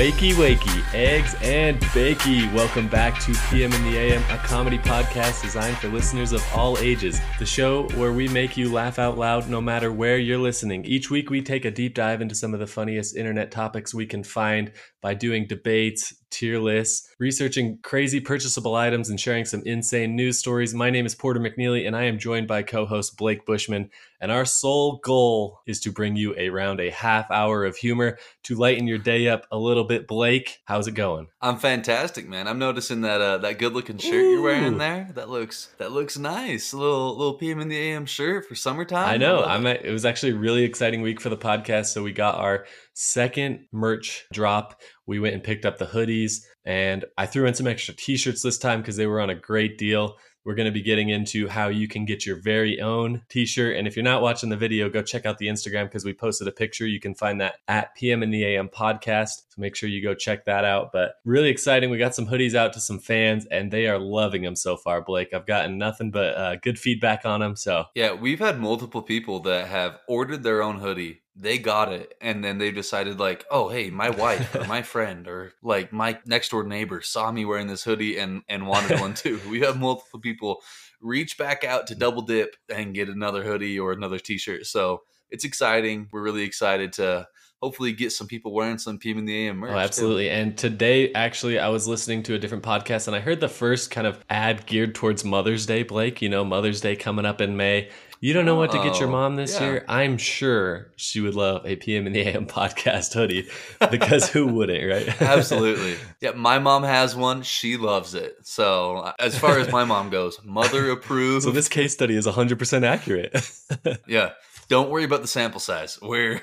Wakey, wakey, eggs and bakey. Welcome back to PM in the AM, a comedy podcast designed for listeners of all ages. The show where we make you laugh out loud no matter where you're listening. Each week we take a deep dive into some of the funniest internet topics we can find by doing debates, tier lists, researching crazy purchasable items, and sharing some insane news stories. My name is Porter McNeely, and I am joined by co-host Blake Bushman. And our sole goal is to bring you around a half hour of humor to lighten your day up a little bit. Blake, how's it going? I'm fantastic, man. I'm noticing that that good-looking shirt you're wearing there. That looks nice. A little PM in the AM shirt for summertime. I know. It was actually a really exciting week for the podcast, so we got our second merch drop. We went and picked up the hoodies, and I threw in some extra t-shirts this time because they were on a great deal. We're going to be getting into how you can get your very own t-shirt. And if you're not watching the video, go check out the Instagram because we posted a picture. You can find that at PM in the AM podcast. So make sure you go check that out. But really exciting. We got some hoodies out to some fans and they are loving them so far, Blake. I've gotten nothing but good feedback on them. So yeah, we've had multiple people that have ordered their own hoodie. They got it. And then they've decided like, oh, hey, my wife or my friend or like my next door neighbor saw me wearing this hoodie and wanted one too. We have multiple people reach back out to double dip and get another hoodie or another t-shirt. So it's exciting. We're really excited to hopefully get some people wearing some PM in the AM merch. Oh, absolutely. Too. And today, actually, I was listening to a different podcast and I heard the first kind of ad geared towards Mother's Day, Blake. You know, Mother's Day coming up in May. You don't know what to get your mom this year? I'm sure she would love a PM in the AM podcast hoodie because who wouldn't, right? Absolutely. Yeah, my mom has one. She loves it. So as far as my mom goes, mother approved. So this case study is 100% accurate. Yeah. Don't worry about the sample size. We're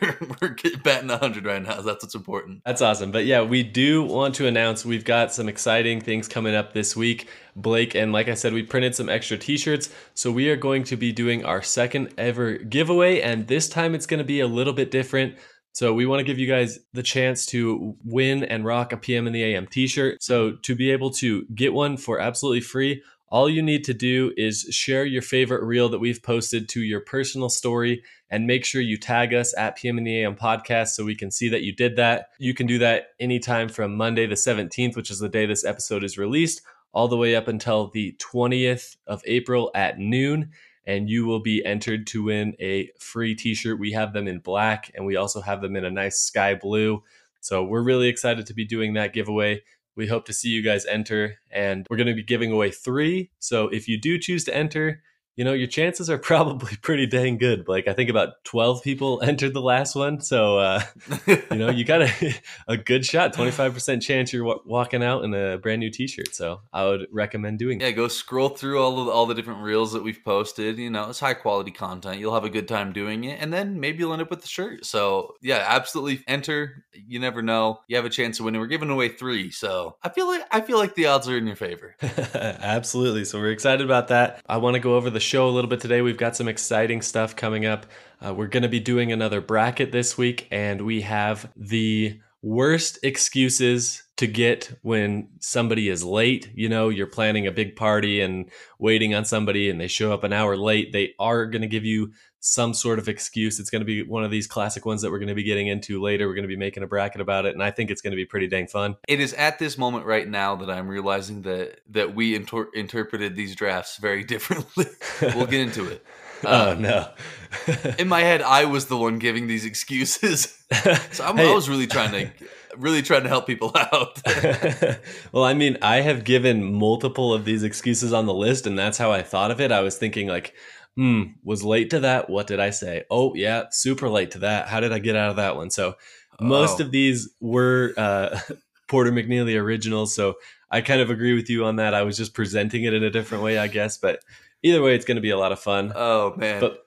batting 100 right now. That's what's important. That's awesome. But yeah, we do want to announce we've got some exciting things coming up this week, Blake. And like I said, we printed some extra t-shirts. So we are going to be doing our second ever giveaway. And this time it's going to be a little bit different. So we want to give you guys the chance to win and rock a PM in the AM t-shirt. So to be able to get one for absolutely free, all you need to do is share your favorite reel that we've posted to your personal story and make sure you tag us at PM in the AM podcast so we can see that you did that. You can do that anytime from Monday the 17th, which is the day this episode is released, all the way up until the 20th of April at noon. And you will be entered to win a free t-shirt. We have them in black and we also have them in a nice sky blue. So we're really excited to be doing that giveaway. We hope to see you guys enter, and we're going to be giving away 3. So if you do choose to enter, you know, your chances are probably pretty dang good. Like I think about 12 people entered the last one. So, you know, you got a good shot, 25% chance you're walking out in a brand new t-shirt. So I would recommend doing that. Yeah, go scroll through all the different reels that we've posted. You know, it's high quality content. You'll have a good time doing it. And then maybe you'll end up with the shirt. So yeah, absolutely enter. You never know. You have a chance of winning. We're giving away 3. So I feel like the odds are in your favor. Absolutely. So we're excited about that. I want to go over the show a little bit today. We've got some exciting stuff coming up. We're going to be doing another bracket this week, and we have the worst excuses to get when somebody is late. You know, you're planning a big party and waiting on somebody and they show up an hour late. They are going to give you some sort of excuse. It's going to be one of these classic ones that we're going to be getting into later. We're going to be making a bracket about it, and I think it's going to be pretty dang fun. It is at this moment right now that I'm realizing that we interpreted these drafts very differently. We'll get into it. Oh, no. In my head, I was the one giving these excuses. So I was really trying to help people out. Well, I mean, I have given multiple of these excuses on the list, and that's how I thought of it. I was thinking like, was late to that. What did I say? Oh, yeah, super late to that. How did I get out of that one? So most of these were Porter McNeely originals. So I kind of agree with you on that. I was just presenting it in a different way, I guess. But either way, it's going to be a lot of fun. Oh, man. But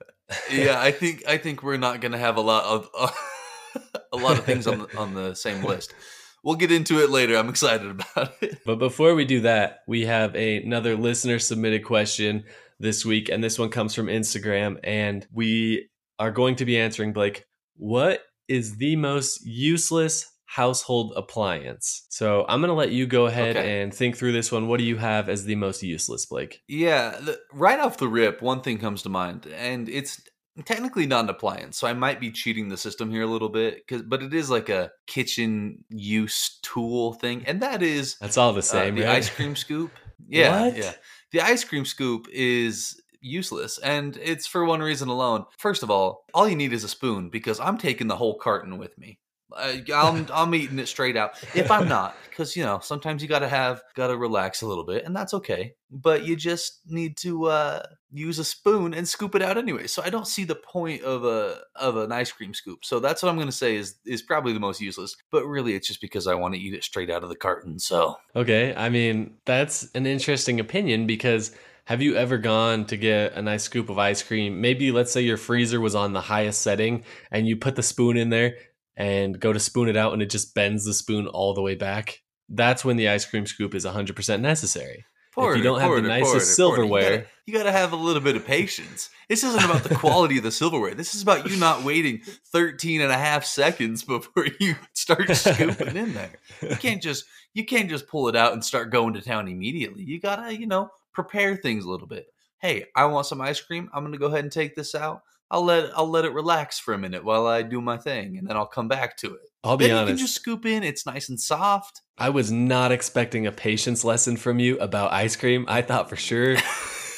yeah, I think we're not going to have a lot of things on the same list. We'll get into it later. I'm excited about it. But before we do that, we have another listener submitted question this week, and this one comes from Instagram, and we are going to be answering, Blake, what is the most useless household appliance? So I'm going to let you go ahead and think through this one. What do you have as the most useless, Blake? Yeah, right off the rip, one thing comes to mind, and it's technically not an appliance, so I might be cheating the system here a little bit, but it is like a kitchen use tool thing, and that's all the same. The right? Ice cream scoop, yeah, what? Yeah. The ice cream scoop is useless, and it's for one reason alone. First of all you need is a spoon, because I'm taking the whole carton with me. I'm eating it straight out if I'm not, because sometimes you gotta relax a little bit, and that's okay. But you just need to use a spoon and scoop it out anyway. So I don't see the point of an ice cream scoop. So that's what I'm gonna say is probably the most useless. But really, it's just because I want to eat it straight out of the carton. So okay, I mean that's an interesting opinion, because have you ever gone to get a nice scoop of ice cream? Maybe let's say your freezer was on the highest setting, and you put the spoon in there and go to spoon it out, and it just bends the spoon all the way back. That's when the ice cream scoop is 100% necessary. Porter, if you don't have the nicest silverware... You got to have a little bit of patience. This isn't about the quality of the silverware. This is about you not waiting 13 and a half seconds before you start scooping in there. You can't just pull it out and start going to town immediately. You got to, prepare things a little bit. Hey, I want some ice cream. I'm going to go ahead and take this out. I'll let it relax for a minute while I do my thing, and then I'll come back to it. I'll be honest. You can just scoop in. It's nice and soft. I was not expecting a patience lesson from you about ice cream. I thought for sure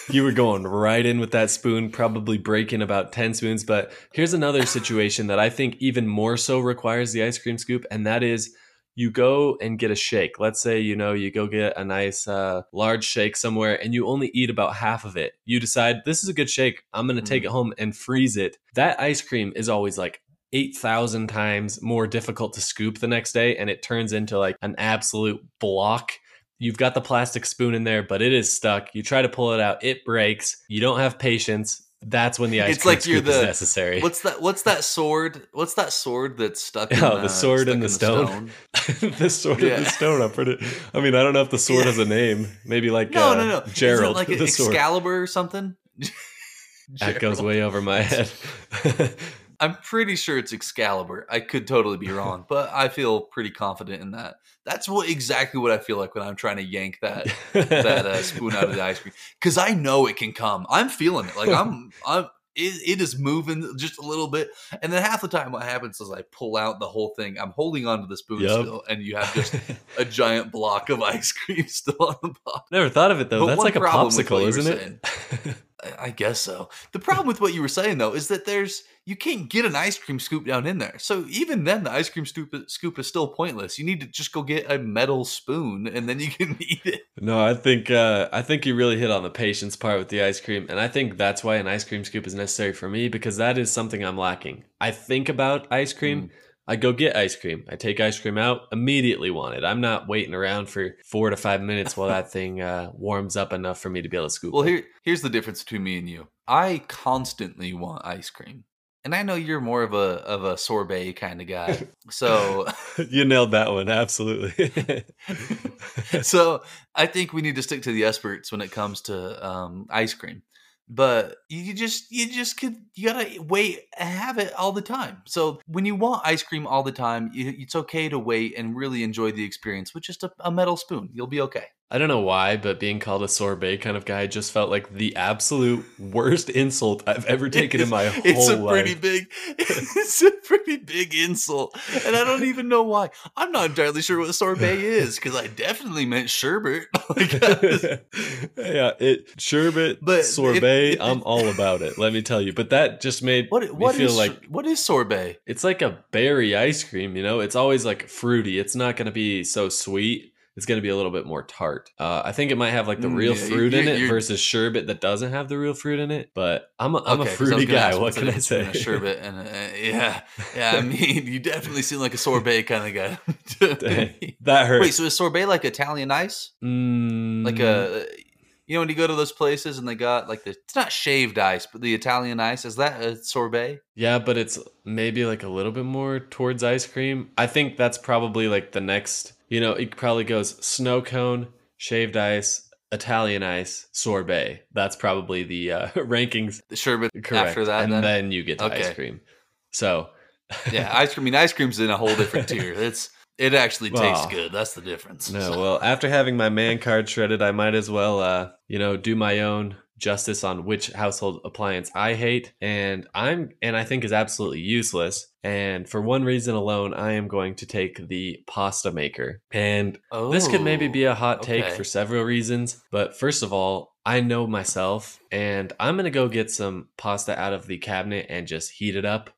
you were going right in with that spoon, probably breaking about 10 spoons. But here's another situation that I think even more so requires the ice cream scoop, and that is you go and get a shake. Let's say, you go get a nice large shake somewhere, and you only eat about half of it. You decide, this is a good shake. I'm going to take it home and freeze it. That ice cream is always like 8,000 times more difficult to scoop the next day, and it turns into like an absolute block. You've got the plastic spoon in there, but it is stuck. You try to pull it out. It breaks. You don't have patience. That's when the ice cream scoop is necessary. What's that sword that's stuck in the sword and the stone? The sword and the stone. I don't know if the sword has a name. Maybe like no. Gerald. Isn't it like an Excalibur or something? That goes way over my head. I'm pretty sure it's Excalibur. I could totally be wrong, but I feel pretty confident in that. That's exactly what I feel like when I'm trying to yank that spoon out of the ice cream, because I know it can come. I'm feeling it. Like it is moving just a little bit, and then half the time what happens is I pull out the whole thing. I'm holding onto the spoon still, and you have just a giant block of ice cream still on the bottom. Never thought of it though. But that's like a popsicle, isn't it? I guess so. The problem with what you were saying, though, is that you can't get an ice cream scoop down in there. So even then, the ice cream scoop is still pointless. You need to just go get a metal spoon, and then you can eat it. No, I think you really hit on the patience part with the ice cream. And I think that's why an ice cream scoop is necessary for me, because that is something I'm lacking. I think about ice cream. I go get ice cream. I take ice cream out, immediately want it. I'm not waiting around for 4 to 5 minutes while that thing warms up enough for me to be able to scoop it. Well, here's the difference between me and you. I constantly want ice cream. And I know you're more of a sorbet kind of guy. So you nailed that one, absolutely. So I think we need to stick to the experts when it comes to ice cream. But you gotta wait and have it all the time. So when you want ice cream all the time, it's okay to wait and really enjoy the experience with just a metal spoon. You'll be okay. I don't know why, but being called a sorbet kind of guy just felt like the absolute worst insult I've ever taken in my whole life. It's a pretty big insult, and I don't even know why. I'm not entirely sure what sorbet is, because I definitely meant sherbet. Sherbet, but sorbet. I'm all about it. Let me tell you. But that just made me feel like, what is sorbet? It's like a berry ice cream. It's always like fruity. It's not going to be so sweet. It's going to be a little bit more tart. I think it might have like the real fruit in it versus sherbet that doesn't have the real fruit in it. But I'm a fruity guy. What can I say? Sherbet and yeah. I mean, you definitely seem like a sorbet kind of guy. Dang, that hurts. Wait, so is sorbet like Italian ice? Like a, when you go to those places and they got like it's not shaved ice, but the Italian ice, is that a sorbet? Yeah, but it's maybe like a little bit more towards ice cream. I think that's probably like the next. It probably goes snow cone, shaved ice, Italian ice, sorbet. That's probably the rankings. The sherbet correct. After that. And then you get to ice cream. So yeah, ice cream. I mean, ice cream's in a whole different tier. It actually tastes good. That's the difference. No, well, after having my man card shredded, I might as well, do my own justice on which household appliance I hate and I think is absolutely useless. And for one reason alone, I am going to take the pasta maker. And this could maybe be a hot take for several reasons. But first of all, I know myself, and I'm going to go get some pasta out of the cabinet and just heat it up.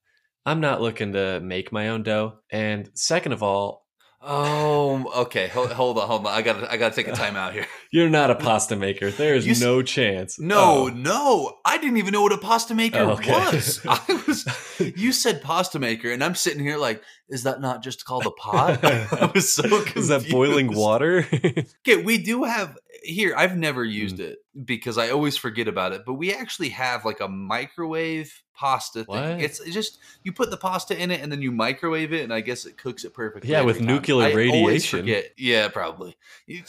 I'm not looking to make my own dough. And second of all, Hold on. I gotta take a time out here. You're not a pasta maker. There is no chance. No. I didn't even know what a pasta maker was. You said pasta maker, and I'm sitting here like, is that not just called a pot? I was so confused. Is that boiling water? Okay, we do have here. I've never used it because I always forget about it. But we actually have like a microwave pasta thing. It's just you put the pasta in it and then you microwave it, and I guess it cooks it perfectly. Yeah, with nuclear radiation. I always forget. Yeah, probably. You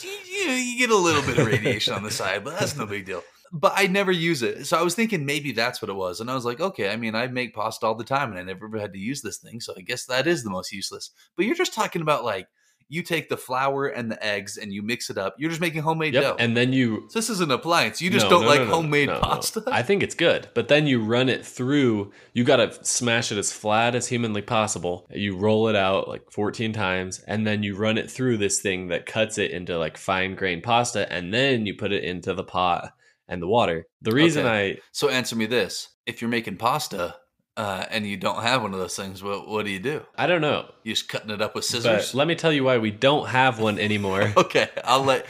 get a little bit of radiation on the side, but that's no big deal. But I never use it. So I was thinking maybe that's what it was. And I was like, okay, I mean, I make pasta all the time and I never had to use this thing. So I guess that is the most useless. But you're just talking about like, you take the flour and the eggs and you mix it up. You're just making homemade dough. And then so this is an appliance. You just homemade pasta? No. I think it's good. But then you run it through. You got to smash it as flat as humanly possible. You roll it out like 14 times. And then you run it through this thing that cuts it into like fine grained pasta. And then you put it into the pot and the water. The reason So answer me this. If you're making pasta and you don't have one of those things, what do you do? I don't know. You're just cutting it up with scissors? But let me tell you why we don't have one anymore. Okay, I'll let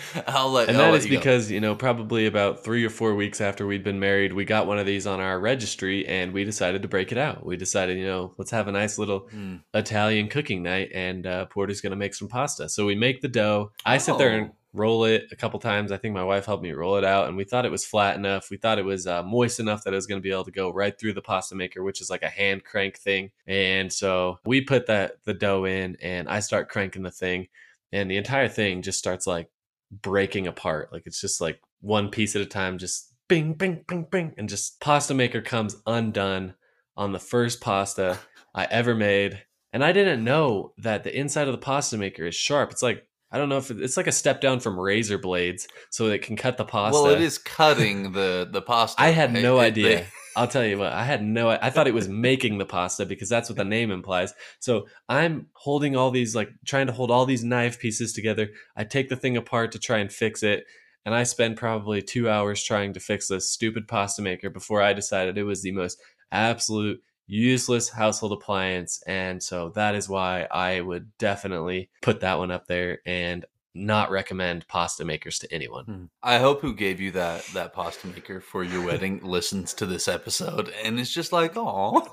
you go. You know, probably about 3 or 4 weeks after we'd been married, we got one of these on our registry and we decided to break it out. We decided, let's have a nice little Italian cooking night and Porter's going to make some pasta. So we make the dough. I sit there and roll it a couple times. I think my wife helped me roll it out, and we thought it was flat enough. We thought it was moist enough that it was going to be able to go right through the pasta maker, which is like a hand crank thing. And so we put the dough in, and I start cranking the thing, and the entire thing just starts like breaking apart. Like it's just like one piece at a time, just bing, bing, bing, bing, and just pasta maker comes undone on the first pasta I ever made. And I didn't know that the inside of the pasta maker is sharp. It's like, I don't know if it's like a step down from razor blades so it can cut the pasta. Well, it is cutting the pasta. I had no idea. I'll tell you what. I thought it was making the pasta because that's what the name implies. So I'm holding all these, like trying to hold all these knife pieces together. I take the thing apart to try and fix it. And I spend probably 2 hours trying to fix this stupid pasta maker before I decided it was the most absolute useless household appliance. And so that is why I would definitely put that one up there and not recommend pasta makers to anyone. I hope who gave you that pasta maker for your wedding listens to this episode and it's just like, oh.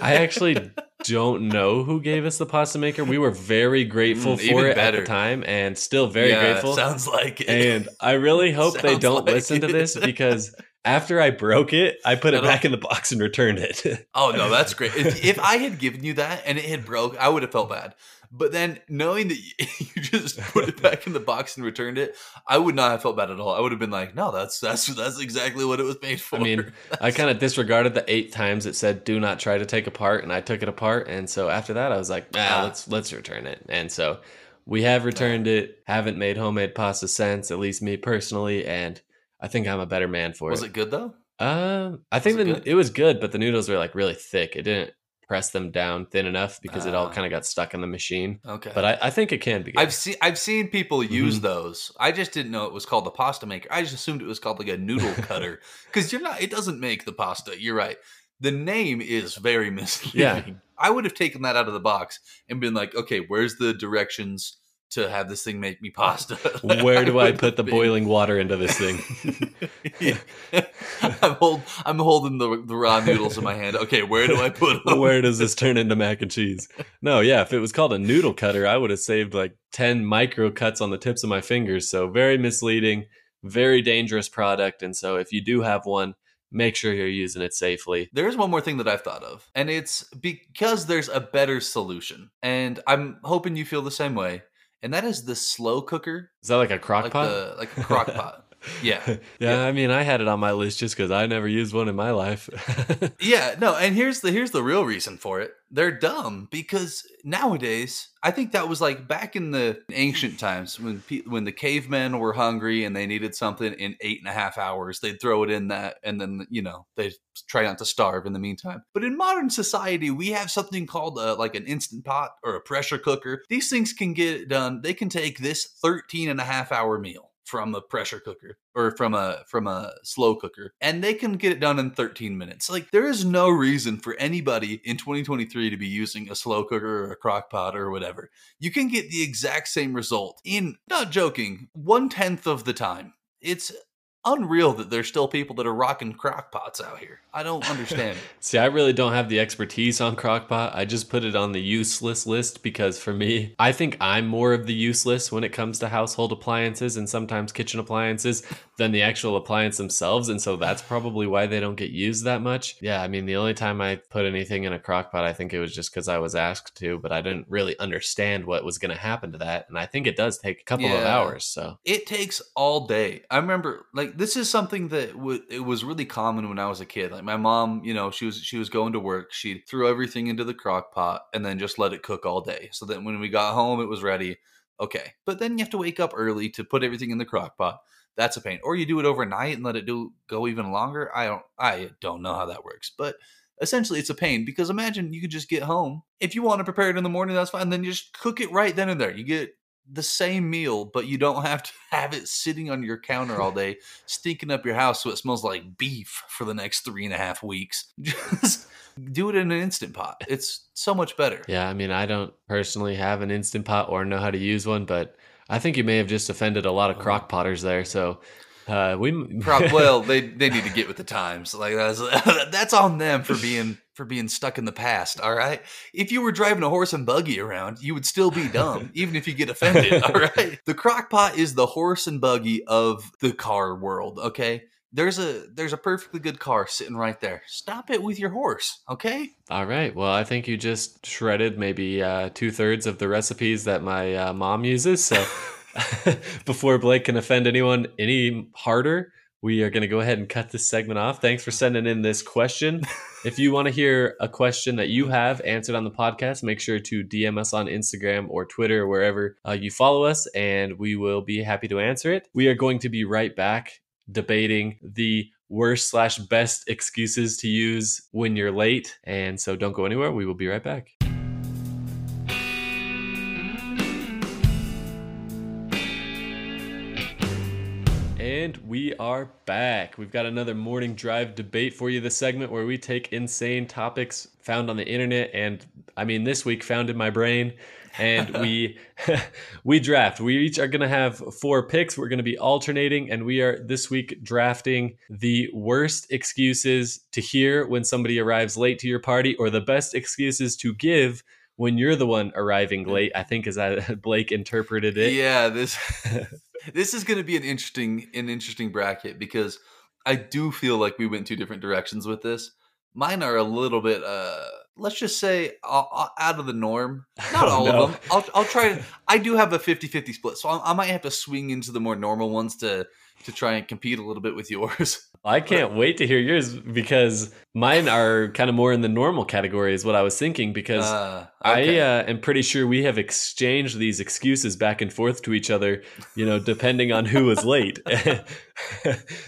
I actually don't know who gave us the pasta maker. We were very grateful for it at the time and still very grateful. Sounds like it. And I really hope they don't listen to this because after I broke it, I put it back in the box and returned it. Oh, no, that's great. If I had given you that and it had broke, I would have felt bad. But then knowing that you just put it back in the box and returned it, I would not have felt bad at all. I would have been like, no, that's exactly what it was made for. I mean, I kind of disregarded the 8 times it said, do not try to take apart. And I took it apart. And so after that, I was like, let's return it. And so we have returned it. Haven't made homemade pasta since, at least me personally. And I think I'm a better man for it. Was it good though? I think it was good, but the noodles were like really thick. It didn't press them down thin enough because it all kind of got stuck in the machine. Okay. But I think it can be good. I've seen people use those. I just didn't know it was called the pasta maker. I just assumed it was called like a noodle cutter because it doesn't make the pasta. You're right. The name is very misleading. Yeah. I would have taken that out of the box and been like, okay, where's the directions to have this thing make me pasta? Like, where do I put the boiling water into this thing? Yeah. I'm holding the raw noodles in my hand. Okay, where do I put them? Where does this turn into mac and cheese? No, yeah, if it was called a noodle cutter, I would have saved like 10 micro cuts on the tips of my fingers. So very misleading, very dangerous product. And so if you do have one, make sure you're using it safely. There's one more thing that I've thought of, and it's because there's a better solution. And I'm hoping you feel the same way. And that is the slow cooker. Is that like a crock pot? Like a crock pot. Yeah. I mean, I had it on my list just because I never used one in my life. And here's the real reason for it. They're dumb, because nowadays, I think that was like back in the ancient times when the cavemen were hungry and they needed something in 8.5 hours, they'd throw it in that, and then, you know, they'd try not to starve in the meantime. But in modern society, we have something called like an Instant Pot or a pressure cooker. These things can get it done. They can take this 13.5-hour meal from a pressure cooker or from a slow cooker, and they can get it done in 13 minutes. Like, there is no reason for anybody in 2023 to be using a slow cooker or a crock pot or whatever. You can get the exact same result in, not joking, 1/10 of the time. It's unreal that there's still people that are rocking crock pots out here. I don't understand it. See, I really don't have the expertise on crock pot. I just put it on the useless list because for me, I think I'm more of the useless when it comes to household appliances and sometimes kitchen appliances than the actual appliance themselves. And so that's probably why they don't get used that much. Yeah, I mean, the only time I put anything in a crock pot, I think it was just because I was asked to, but I didn't really understand what was going to happen to that. And I think it does take a couple of hours. So it takes all day. I remember, like, this is something that it was really common when I was a kid. Like, my mom, you know, she was going to work. She threw everything into the crock pot and then just let it cook all day. So then when we got home, it was ready. Okay. But then you have to wake up early to put everything in the crock pot. That's a pain. Or you do it overnight and let it go even longer. I don't know how that works, but essentially it's a pain, because imagine you could just get home. If you want to prepare it in the morning, that's fine. Then you just cook it right then and there. You get the same meal, but you don't have to have it sitting on your counter all day, stinking up your house so it smells like beef for the next 3.5 weeks. Just do it in an Instant Pot. It's so much better. Yeah, I mean, I don't personally have an Instant Pot or know how to use one, but I think you may have just offended a lot of crock potters there, so... Well, they need to get with the times. Like, that's on them for being stuck in the past. All right. If you were driving a horse and buggy around, you would still be dumb, even if you get offended. All right. The crock pot is the horse and buggy of the car world. Okay. There's a perfectly good car sitting right there. Stop it with your horse, okay? All right. Well, I think you just shredded maybe 2/3 of the recipes that my mom uses. So before Blake can offend anyone any harder, we are going to go ahead and cut this segment off. Thanks for sending in this question. If you want to hear a question that you have answered on the podcast, make sure to DM us on Instagram or Twitter, wherever you follow us, and we will be happy to answer it. We are going to be right back debating the worst/best excuses to use when you're late. And so don't go anywhere. We will be right back. And we are back. We've got another morning drive debate for you, the segment where we take insane topics found on the internet, and I mean this week found in my brain, and we draft. We each are going to have 4 picks. We're going to be alternating, and we are this week drafting the worst excuses to hear when somebody arrives late to your party, or the best excuses to give when you're the one arriving late, I think, as Blake interpreted it. Yeah, this... This is going to be an interesting bracket, because I do feel like we went 2 different directions with this. Mine are a little bit, let's just say, out of the norm. Not all of them. I'll try to. I do have a 50-50 split, so I might have to swing into the more normal ones to try and compete a little bit with yours. I can't wait to hear yours, because mine are kind of more in the normal category is what I was thinking, because okay. I am pretty sure we have exchanged these excuses back and forth to each other, you know, depending on who was late.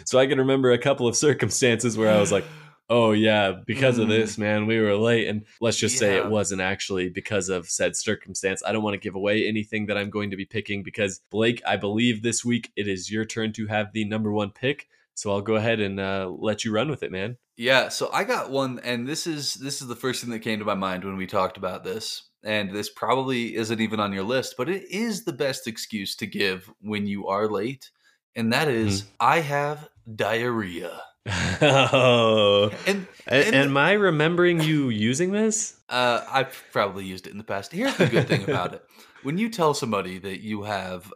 So I can remember a couple of circumstances where I was like, oh yeah, because of this, man, we were late. And let's just say it wasn't actually because of said circumstance. I don't want to give away anything that I'm going to be picking, because Blake, I believe this week it is your turn to have the number 1 pick. So I'll go ahead and let you run with it, man. Yeah, so I got one, and this is the first thing that came to my mind when we talked about this. And this probably isn't even on your list, but it is the best excuse to give when you are late. And that is, I have diarrhea. Oh. And am I remembering you using this? I've probably used it in the past. Here's the good thing about it. When you tell somebody that you have,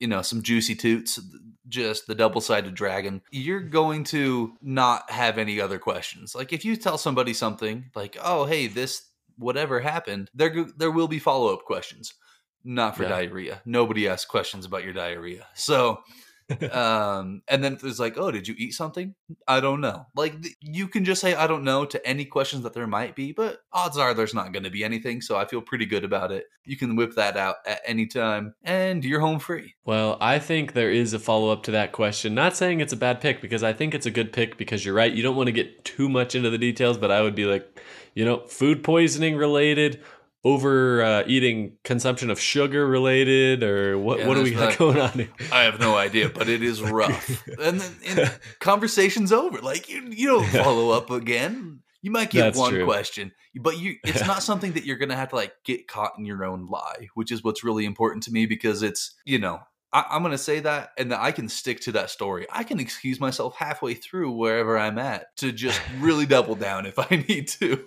you know, some juicy toots, just the double-sided dragon, you're going to not have any other questions. Like, if you tell somebody something like, oh, hey, this, whatever happened, there will be follow-up questions. Not for diarrhea. Nobody asks questions about your diarrhea. So And then if there's like, oh, did you eat something? I don't know. Like, you can just say, I don't know, to any questions that there might be, but odds are there's not going to be anything. So I feel pretty good about it. You can whip that out at any time and you're home free. Well, I think there is a follow-up to that question. Not saying it's a bad pick, because I think it's a good pick, because you're right. You don't want to get too much into the details, but I would be like, you know, food poisoning related, overeating, consumption of sugar related, or what do we got going on here? I have no idea, but it is rough. And then conversation's over. Like, you don't follow up again. You might get question, but it's not something that you're going to have to like get caught in your own lie, which is what's really important to me, because it's, you know, I'm going to say that, and that I can stick to that story. I can excuse myself halfway through wherever I'm at to just really double down if I need to.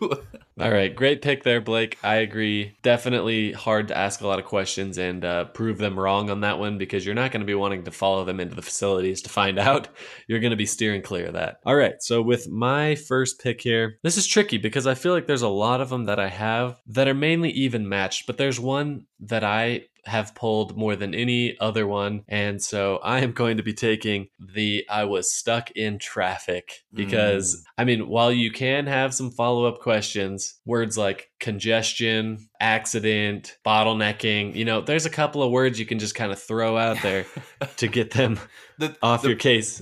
All right. Great pick there, Blake. I agree. Definitely hard to ask a lot of questions and prove them wrong on that one, because you're not going to be wanting to follow them into the facilities to find out. You're going to be steering clear of that. All right. So with my first pick here, this is tricky because I feel like there's a lot of them that I have that are mainly even matched, but there's one that I have pulled more than any other one. And so I am going to be taking the I was stuck in traffic, because I mean, while you can have some follow-up questions, words like congestion, accident, bottlenecking, you know, there's a couple of words you can just kind of throw out there to get them off your case.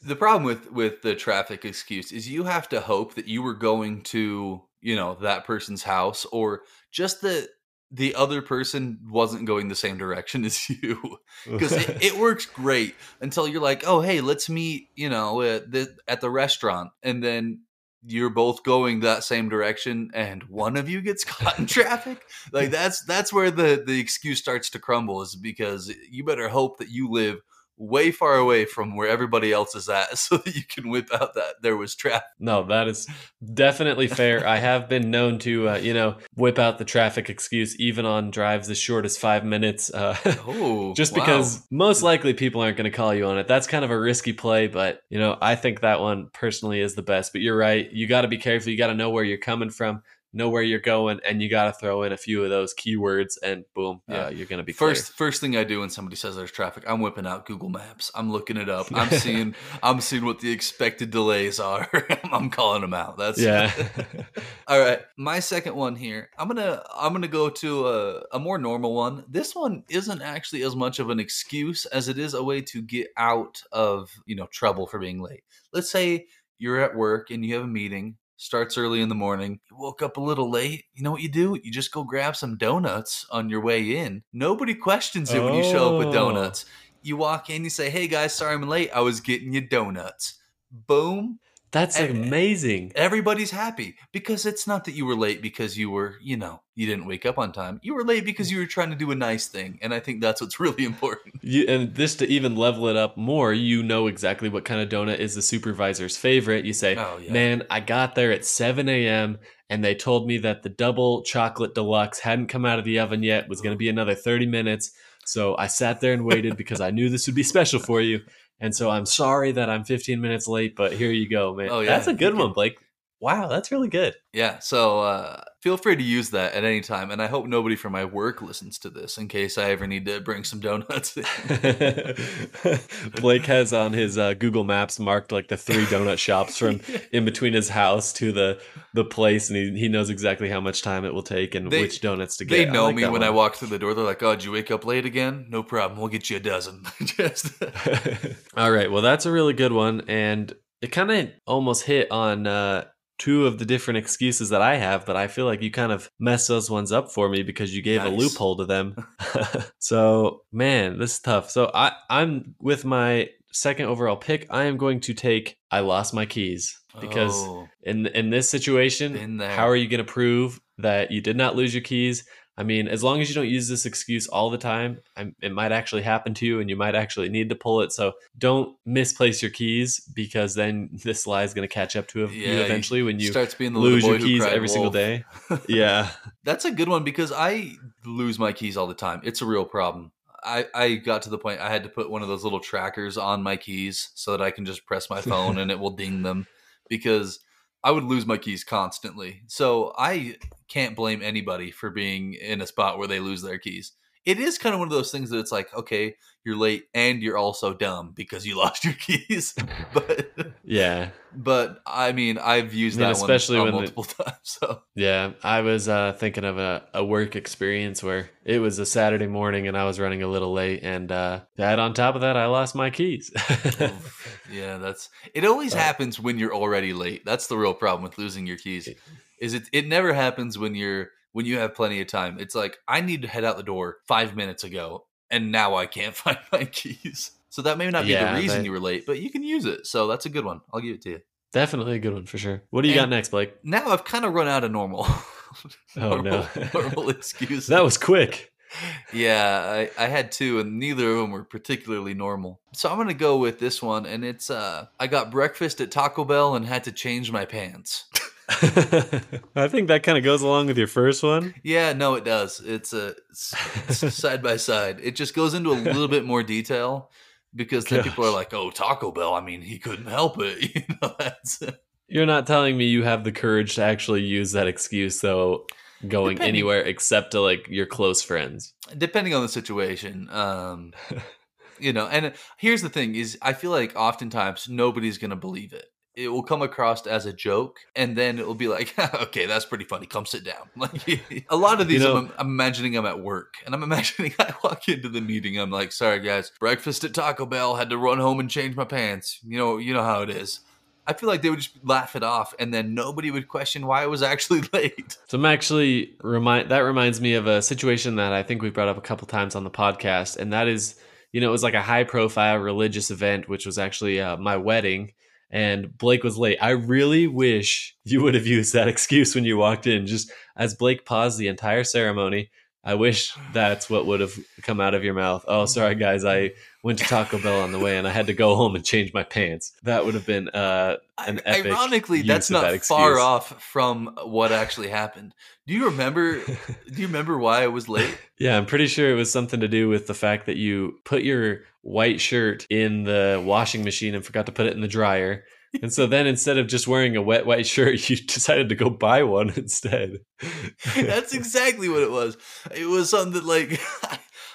The problem with the traffic excuse is you have to hope that you were going to, you know, that person's house, or just the other person wasn't going the same direction as you, because it works great until you're like, oh, hey, let's meet, you know, at the restaurant. And then you're both going that same direction and one of you gets caught in traffic. Like that's where the excuse starts to crumble, is because you better hope that you live way far away from where everybody else is at so that you can whip out that there was traffic. No, that is definitely fair. I have been known to, you know, whip out the traffic excuse even on drives as short as 5 minutes. Because most likely people aren't going to call you on it. That's kind of a risky play, but, you know, I think that one personally is the best. But you're right. You got to be careful. You got to know where you're coming from, know where you're going, and you got to throw in a few of those keywords and boom, you're going to be first thing I do when somebody says there's traffic, I'm whipping out Google Maps. I'm looking it up. I'm seeing what the expected delays are. I'm calling them out. All right. My second one here, I'm going to go to a more normal one. This one isn't actually as much of an excuse as it is a way to get out of, you know, trouble for being late. Let's say you're at work and you have a meeting. Starts early in the morning. You woke up a little late. You know what you do? You just go grab some donuts on your way in. Nobody questions it when you show up with donuts. You walk in, you say, hey guys, sorry I'm late. I was getting you donuts. Boom. That's amazing. Everybody's happy, because it's not that you were late because you were, you know, you didn't wake up on time. You were late because you were trying to do a nice thing. And I think that's what's really important. And this, to even level it up more, you know exactly what kind of donut is the supervisor's favorite. You say, man, I got there at 7 a.m. and they told me that the double chocolate deluxe hadn't come out of the oven yet, was going to be another 30 minutes. So I sat there and waited because I knew this would be special for you. And so I'm sorry that I'm 15 minutes late, but here you go, man. Oh, yeah. That's a good one, Blake. Wow, that's really good. Yeah, so feel free to use that at any time. And I hope nobody from my work listens to this in case I ever need to bring some donuts in. Blake has on his Google Maps marked like the 3 donut shops from in between his house to the place. And he knows exactly how much time it will take and which donuts to get. They know like me when I walk through the door. They're like, oh, did you wake up late again? No problem. We'll get you a dozen. All right. Well, that's a really good one. And it kind of almost hit on... two of the different excuses that I have, but I feel like you kind of messed those ones up for me because you gave a loophole to them. So, man, this is tough. So I'm with my second overall pick. I am going to take, I lost my keys, because in this situation, how are you going to prove that you did not lose your keys? I mean, as long as you don't use this excuse all the time, it might actually happen to you and you might actually need to pull it. So don't misplace your keys, because then this lie is going to catch up to you eventually when you starts being the lose your keys every single day. Yeah. That's a good one, because I lose my keys all the time. It's a real problem. I got to the point I had to put one of those little trackers on my keys so that I can just press my phone and it will ding them, because I would lose my keys constantly. So I can't blame anybody for being in a spot where they lose their keys. it is kind of one of those things that it's like, okay, you're late and you're also dumb because you lost your keys. But yeah, but I mean, I've used that especially one multiple times. So yeah, I was thinking of a work experience where it was a Saturday morning and I was running a little late, and that on top of that, I lost my keys. Yeah, that's it. Always happens when you're already late. That's the real problem with losing your keys. Is it never happens when you're when you have plenty of time. It's like, I need to head out the door 5 minutes ago, and now I can't find my keys. So that may not be the reason you were late, but you can use it. So that's a good one. I'll give it to you. Definitely a good one for sure. What do you got next, Blake? Now I've kind of run out of normal excuses. That was quick. Yeah, I had two, and neither of them were particularly normal. So I'm going to go with this one, and it's, I got breakfast at Taco Bell and had to change my pants. I think that kind of goes along with your first one. Yeah, no, it does. It's side by side. It just goes into a little bit more detail because then people are like, oh, Taco Bell. I mean, he couldn't help it. You know, you're not telling me you have the courage to actually use that excuse, though, going anywhere except to like your close friends. Depending on the situation. You know, and here's the thing is I feel like oftentimes nobody's going to believe it. It will come across as a joke, and then it will be like, okay, that's pretty funny. Come sit down. Like a lot of these, I'm imagining I'm at work, and I'm imagining I walk into the meeting. I'm like, sorry, guys, breakfast at Taco Bell, had to run home and change my pants. You know how it is. I feel like they would just laugh it off, and then nobody would question why I was actually late. So that reminds me of a situation that I think we brought up a couple times on the podcast, and that is, it was like a high-profile religious event, which was actually my wedding. And Blake was late. I really wish you would have used that excuse when you walked in. Just as Blake paused the entire ceremony, I wish that's what would have come out of your mouth. Oh, sorry, guys. I went to Taco Bell on the way and I had to go home and change my pants. That would have been an epic Ironically, that's not far off from what actually happened. Do you remember why I was late? Yeah, I'm pretty sure it was something to do with the fact that you put your white shirt in the washing machine and forgot to put it in the dryer. And so then instead of just wearing a wet white shirt, you decided to go buy one instead. That's exactly what it was. It was something like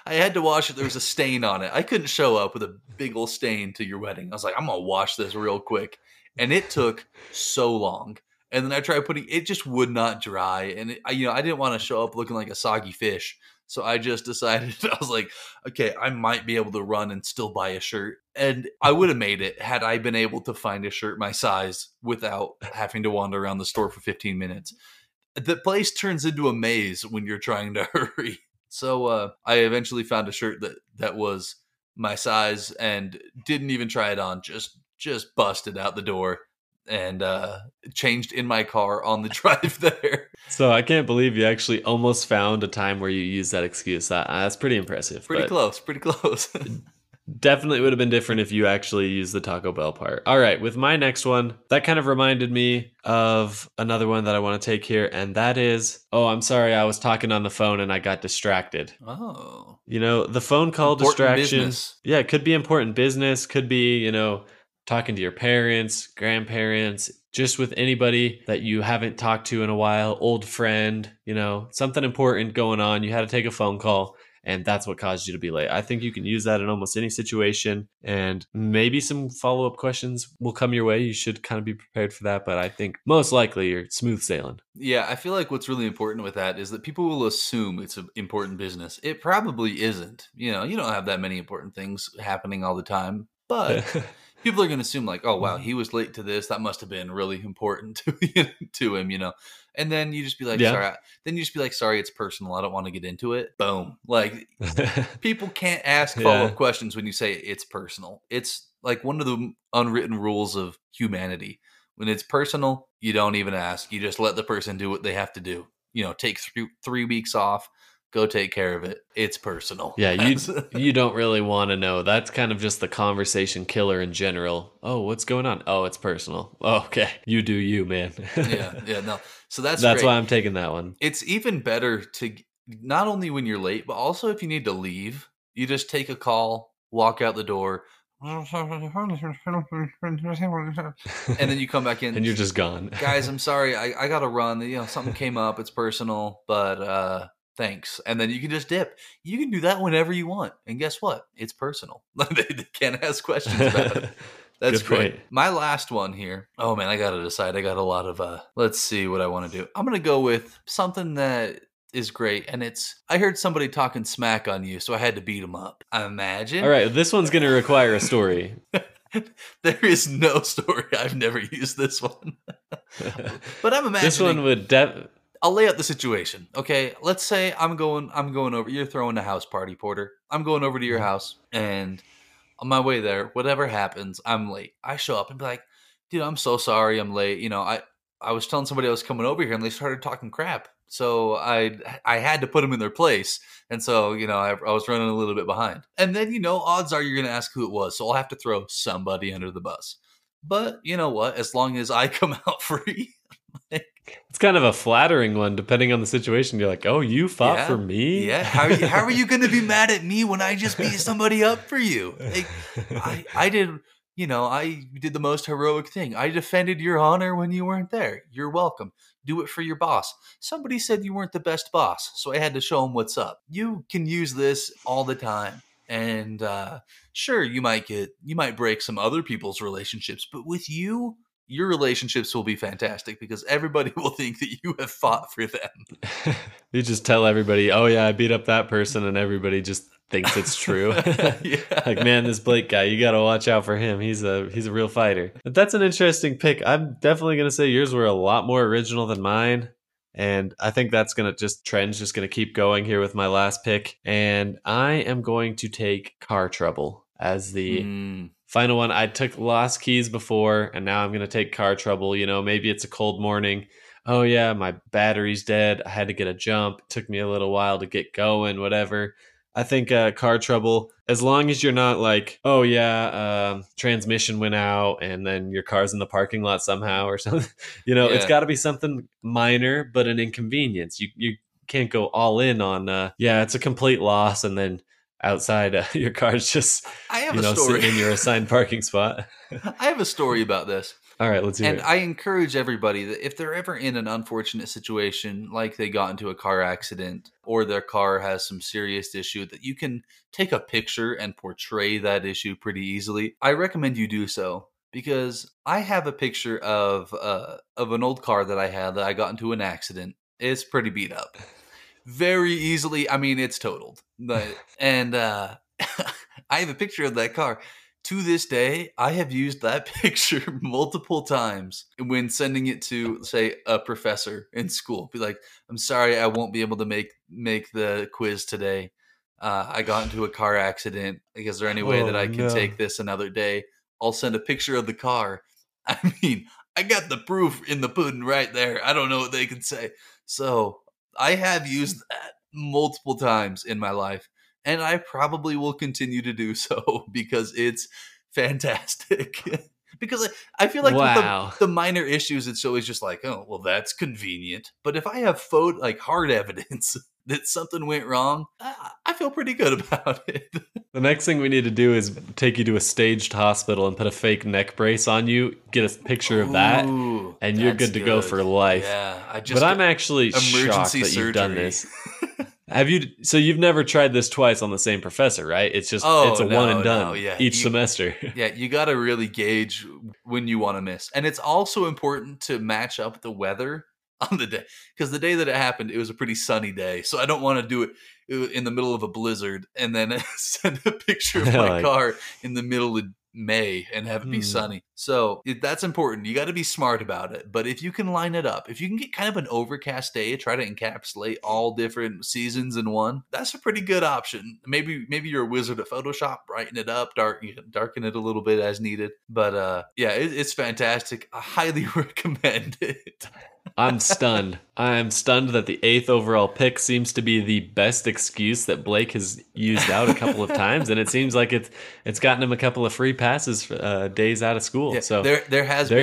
I had to wash it. There was a stain on it. I couldn't show up with a big old stain to your wedding. I was like, I'm going to wash this real quick. And it took so long. And then I tried putting it just would not dry. And I didn't want to show up looking like a soggy fish. So I just decided, I was like, okay, I might be able to run and still buy a shirt. And I would have made it had I been able to find a shirt my size without having to wander around the store for 15 minutes. The place turns into a maze when you're trying to hurry. So I eventually found a shirt that was my size and didn't even try it on. Just busted out the door and changed in my car on the drive there. So I can't believe you actually almost found a time where you used that excuse. That's pretty impressive. Pretty close. Definitely would have been different if you actually used the Taco Bell part. All right, with my next one, that kind of reminded me of another one that I want to take here, and that is, oh, I'm sorry, I was talking on the phone and I got distracted. Oh. The phone call distractions. Yeah, it could be important business, could be, talking to your parents, grandparents, just with anybody that you haven't talked to in a while, old friend, something important going on. You had to take a phone call, and that's what caused you to be late. I think you can use that in almost any situation, and maybe some follow-up questions will come your way. You should kind of be prepared for that, but I think most likely you're smooth sailing. Yeah, I feel like what's really important with that is that people will assume it's an important business. It probably isn't. You don't have that many important things happening all the time, but... People are going to assume like, oh, wow, he was late to this. That must have been really important to him, And then you just be like, sorry. Then you just be like, sorry, it's personal. I don't want to get into it. Boom. Like people can't ask follow-up questions when you say it's personal. It's like one of the unwritten rules of humanity. When it's personal, you don't even ask. You just let the person do what they have to do. Take 3 weeks off. Go take care of it. It's personal. Yeah, you don't really want to know. That's kind of just the conversation killer in general. Oh, what's going on? Oh, it's personal. Oh, okay. You do you, man. yeah, no. So that's why I'm taking that one. It's even better to not only when you're late, but also if you need to leave, you just take a call, walk out the door, and then you come back in and you're just gone. Guys, I'm sorry. I got to run. Something came up. It's personal, but Thanks. And then you can just dip. You can do that whenever you want. And guess what? It's personal. They can't ask questions about it. That's great. My last one here. Oh, man, I got to decide. I got a lot of, let's see what I want to do. I'm going to go with something that is great. And it's, I heard somebody talking smack on you, so I had to beat him up. I imagine. All right. This one's going to require a story. There is no story. I've never used this one. But I'm imagining. This one would definitely. I'll lay out the situation. Okay, let's say I'm going over. You're throwing a house party, Porter. I'm going over to your house, and on my way there, whatever happens, I'm late. I show up and be like, dude, I'm so sorry I'm late. You know, I was telling somebody I was coming over here, and they started talking crap. So I had to put them in their place. And so, you know, I was running a little bit behind. And then, you know, odds are you're going to ask who it was. So I'll have to throw somebody under the bus. But you know what? As long as I come out free. It's kind of a flattering one, depending on the situation. You're like, oh, you fought for me? Yeah. How are you going to be mad at me when I just beat somebody up for you? Like, I did the most heroic thing. I defended your honor when you weren't there. You're welcome. Do it for your boss. Somebody said you weren't the best boss, so I had to show them what's up. You can use this all the time. And sure, you might break some other people's relationships, but with you, your relationships will be fantastic because everybody will think that you have fought for them. You just tell everybody, oh yeah, I beat up that person, and everybody just thinks it's true. Like, man, this Blake guy, you got to watch out for him. He's a real fighter. But that's an interesting pick. I'm definitely going to say yours were a lot more original than mine. And I think that's going to just keep going here with my last pick. And I am going to take car trouble as the... Final one. I took lost keys before, and now I'm going to take car trouble. You know, maybe it's a cold morning. Oh, yeah, my battery's dead. I had to get a jump. It took me a little while to get going, whatever. I think car trouble, as long as you're not like, oh, yeah, transmission went out and then your car's in the parking lot somehow or something. You know, it's got to be something minor, but an inconvenience. You can't go all in on, it's a complete loss. And then outside your car's just sitting in your assigned parking spot. I have a story about this. All right, let's hear it. And I encourage everybody that if they're ever in an unfortunate situation, like they got into a car accident or their car has some serious issue, that you can take a picture and portray that issue pretty easily. I recommend you do so because I have a picture of an old car that I had that I got into an accident. It's pretty beat up. Very easily. I mean, it's totaled. But, and I have a picture of that car. To this day, I have used that picture multiple times when sending it to, say, a professor in school. Be like, I'm sorry, I won't be able to make the quiz today. I got into a car accident. Is there any way that I can take this another day? I'll send a picture of the car. I mean, I got the proof in the pudding right there. I don't know what they can say. So... I have used that multiple times in my life, and I probably will continue to do so because it's fantastic. Because I feel like with the minor issues, it's always just like, oh, well, that's convenient. But if I have hard evidence that something went wrong, I feel pretty good about it. The next thing we need to do is take you to a staged hospital and put a fake neck brace on you, get a picture of that, and you're good to go for life. Yeah, I'm actually shocked that you've done this. Have you? So you've never tried this twice on the same professor, right? It's just one and done each semester. Yeah, you got to really gauge when you want to miss. And it's also important to match up the weather on the day, because the day that it happened, it was a pretty sunny day. So I don't want to do it in the middle of a blizzard and then send a picture of my car in the middle of May and have it be sunny. So that's important. You got to be smart about it. But if you can line it up, if you can get kind of an overcast day, try to encapsulate all different seasons in one, that's a pretty good option. Maybe you're a wizard at Photoshop, brighten it up, darken it a little bit as needed. But it's fantastic. I highly recommend it. I'm stunned. I am stunned that the 8th overall pick seems to be the best excuse that Blake has used out a couple of times, and it seems like it's gotten him a couple of free passes for days out of school. Yeah, so there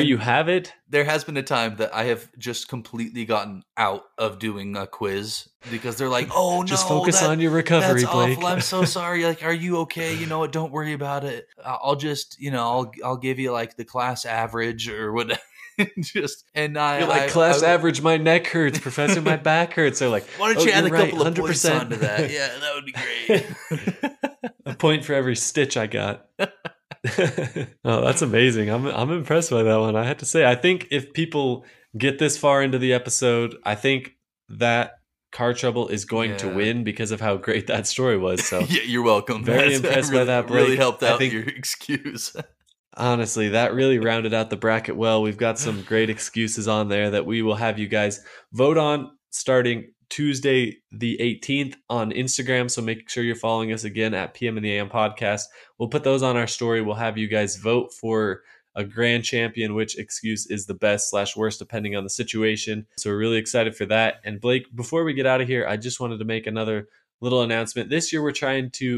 you have it. There has been a time that I have just completely gotten out of doing a quiz because they're like, "Oh no, just focus on your recovery, that's Blake. Awful. I'm so sorry. Like, are you okay? You know what? Don't worry about it. I'll give you like the class average or whatever." You're like, average, my neck hurts. Professor, my back hurts. They're like, why don't you add a couple of points onto that? Yeah, that would be great. A point for every stitch I got. Oh, that's amazing. I'm impressed by that one. I have to say, I think if people get this far into the episode, I think that car trouble is going to win because of how great that story was. So yeah, you're welcome. Very impressed by that, Blake. Really helped out your excuse. Honestly, that really rounded out the bracket well. We've got some great excuses on there that we will have you guys vote on starting Tuesday the 18th on Instagram. So make sure you're following us again at PM in the AM podcast. We'll put those on our story. We'll have you guys vote for a grand champion, which excuse is the best / worst, depending on the situation. So we're really excited for that. And Blake, before we get out of here, I just wanted to make another little announcement. This year,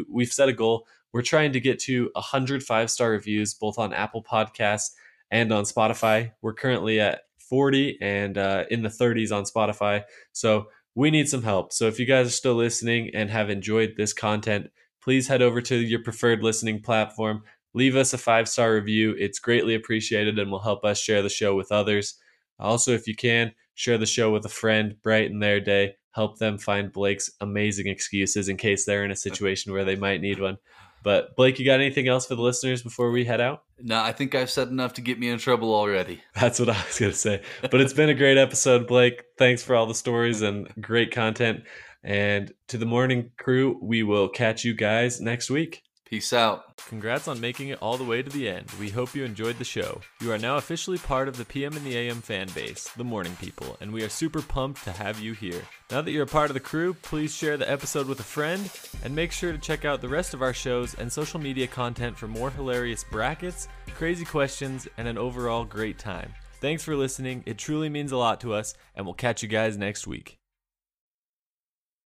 we've set a goal. We're trying to get to 100 5-star reviews, both on Apple Podcasts and on Spotify. We're currently at 40 and in the 30s on Spotify. So we need some help. So if you guys are still listening and have enjoyed this content, please head over to your preferred listening platform. Leave us a 5-star review. It's greatly appreciated and will help us share the show with others. Also, if you can, share the show with a friend, brighten their day, help them find Blake's amazing excuses in case they're in a situation where they might need one. But Blake, you got anything else for the listeners before we head out? No, I think I've said enough to get me in trouble already. That's what I was going to say. But it's been a great episode, Blake. Thanks for all the stories and great content. And to the morning crew, we will catch you guys next week. Peace out. Congrats on making it all the way to the end. We hope you enjoyed the show. You are now officially part of the PM in the AM fan base, the Morning People, and we are super pumped to have you here. Now that you're a part of the crew, please share the episode with a friend, and make sure to check out the rest of our shows and social media content for more hilarious brackets, crazy questions, and an overall great time. Thanks for listening. It truly means a lot to us, and we'll catch you guys next week.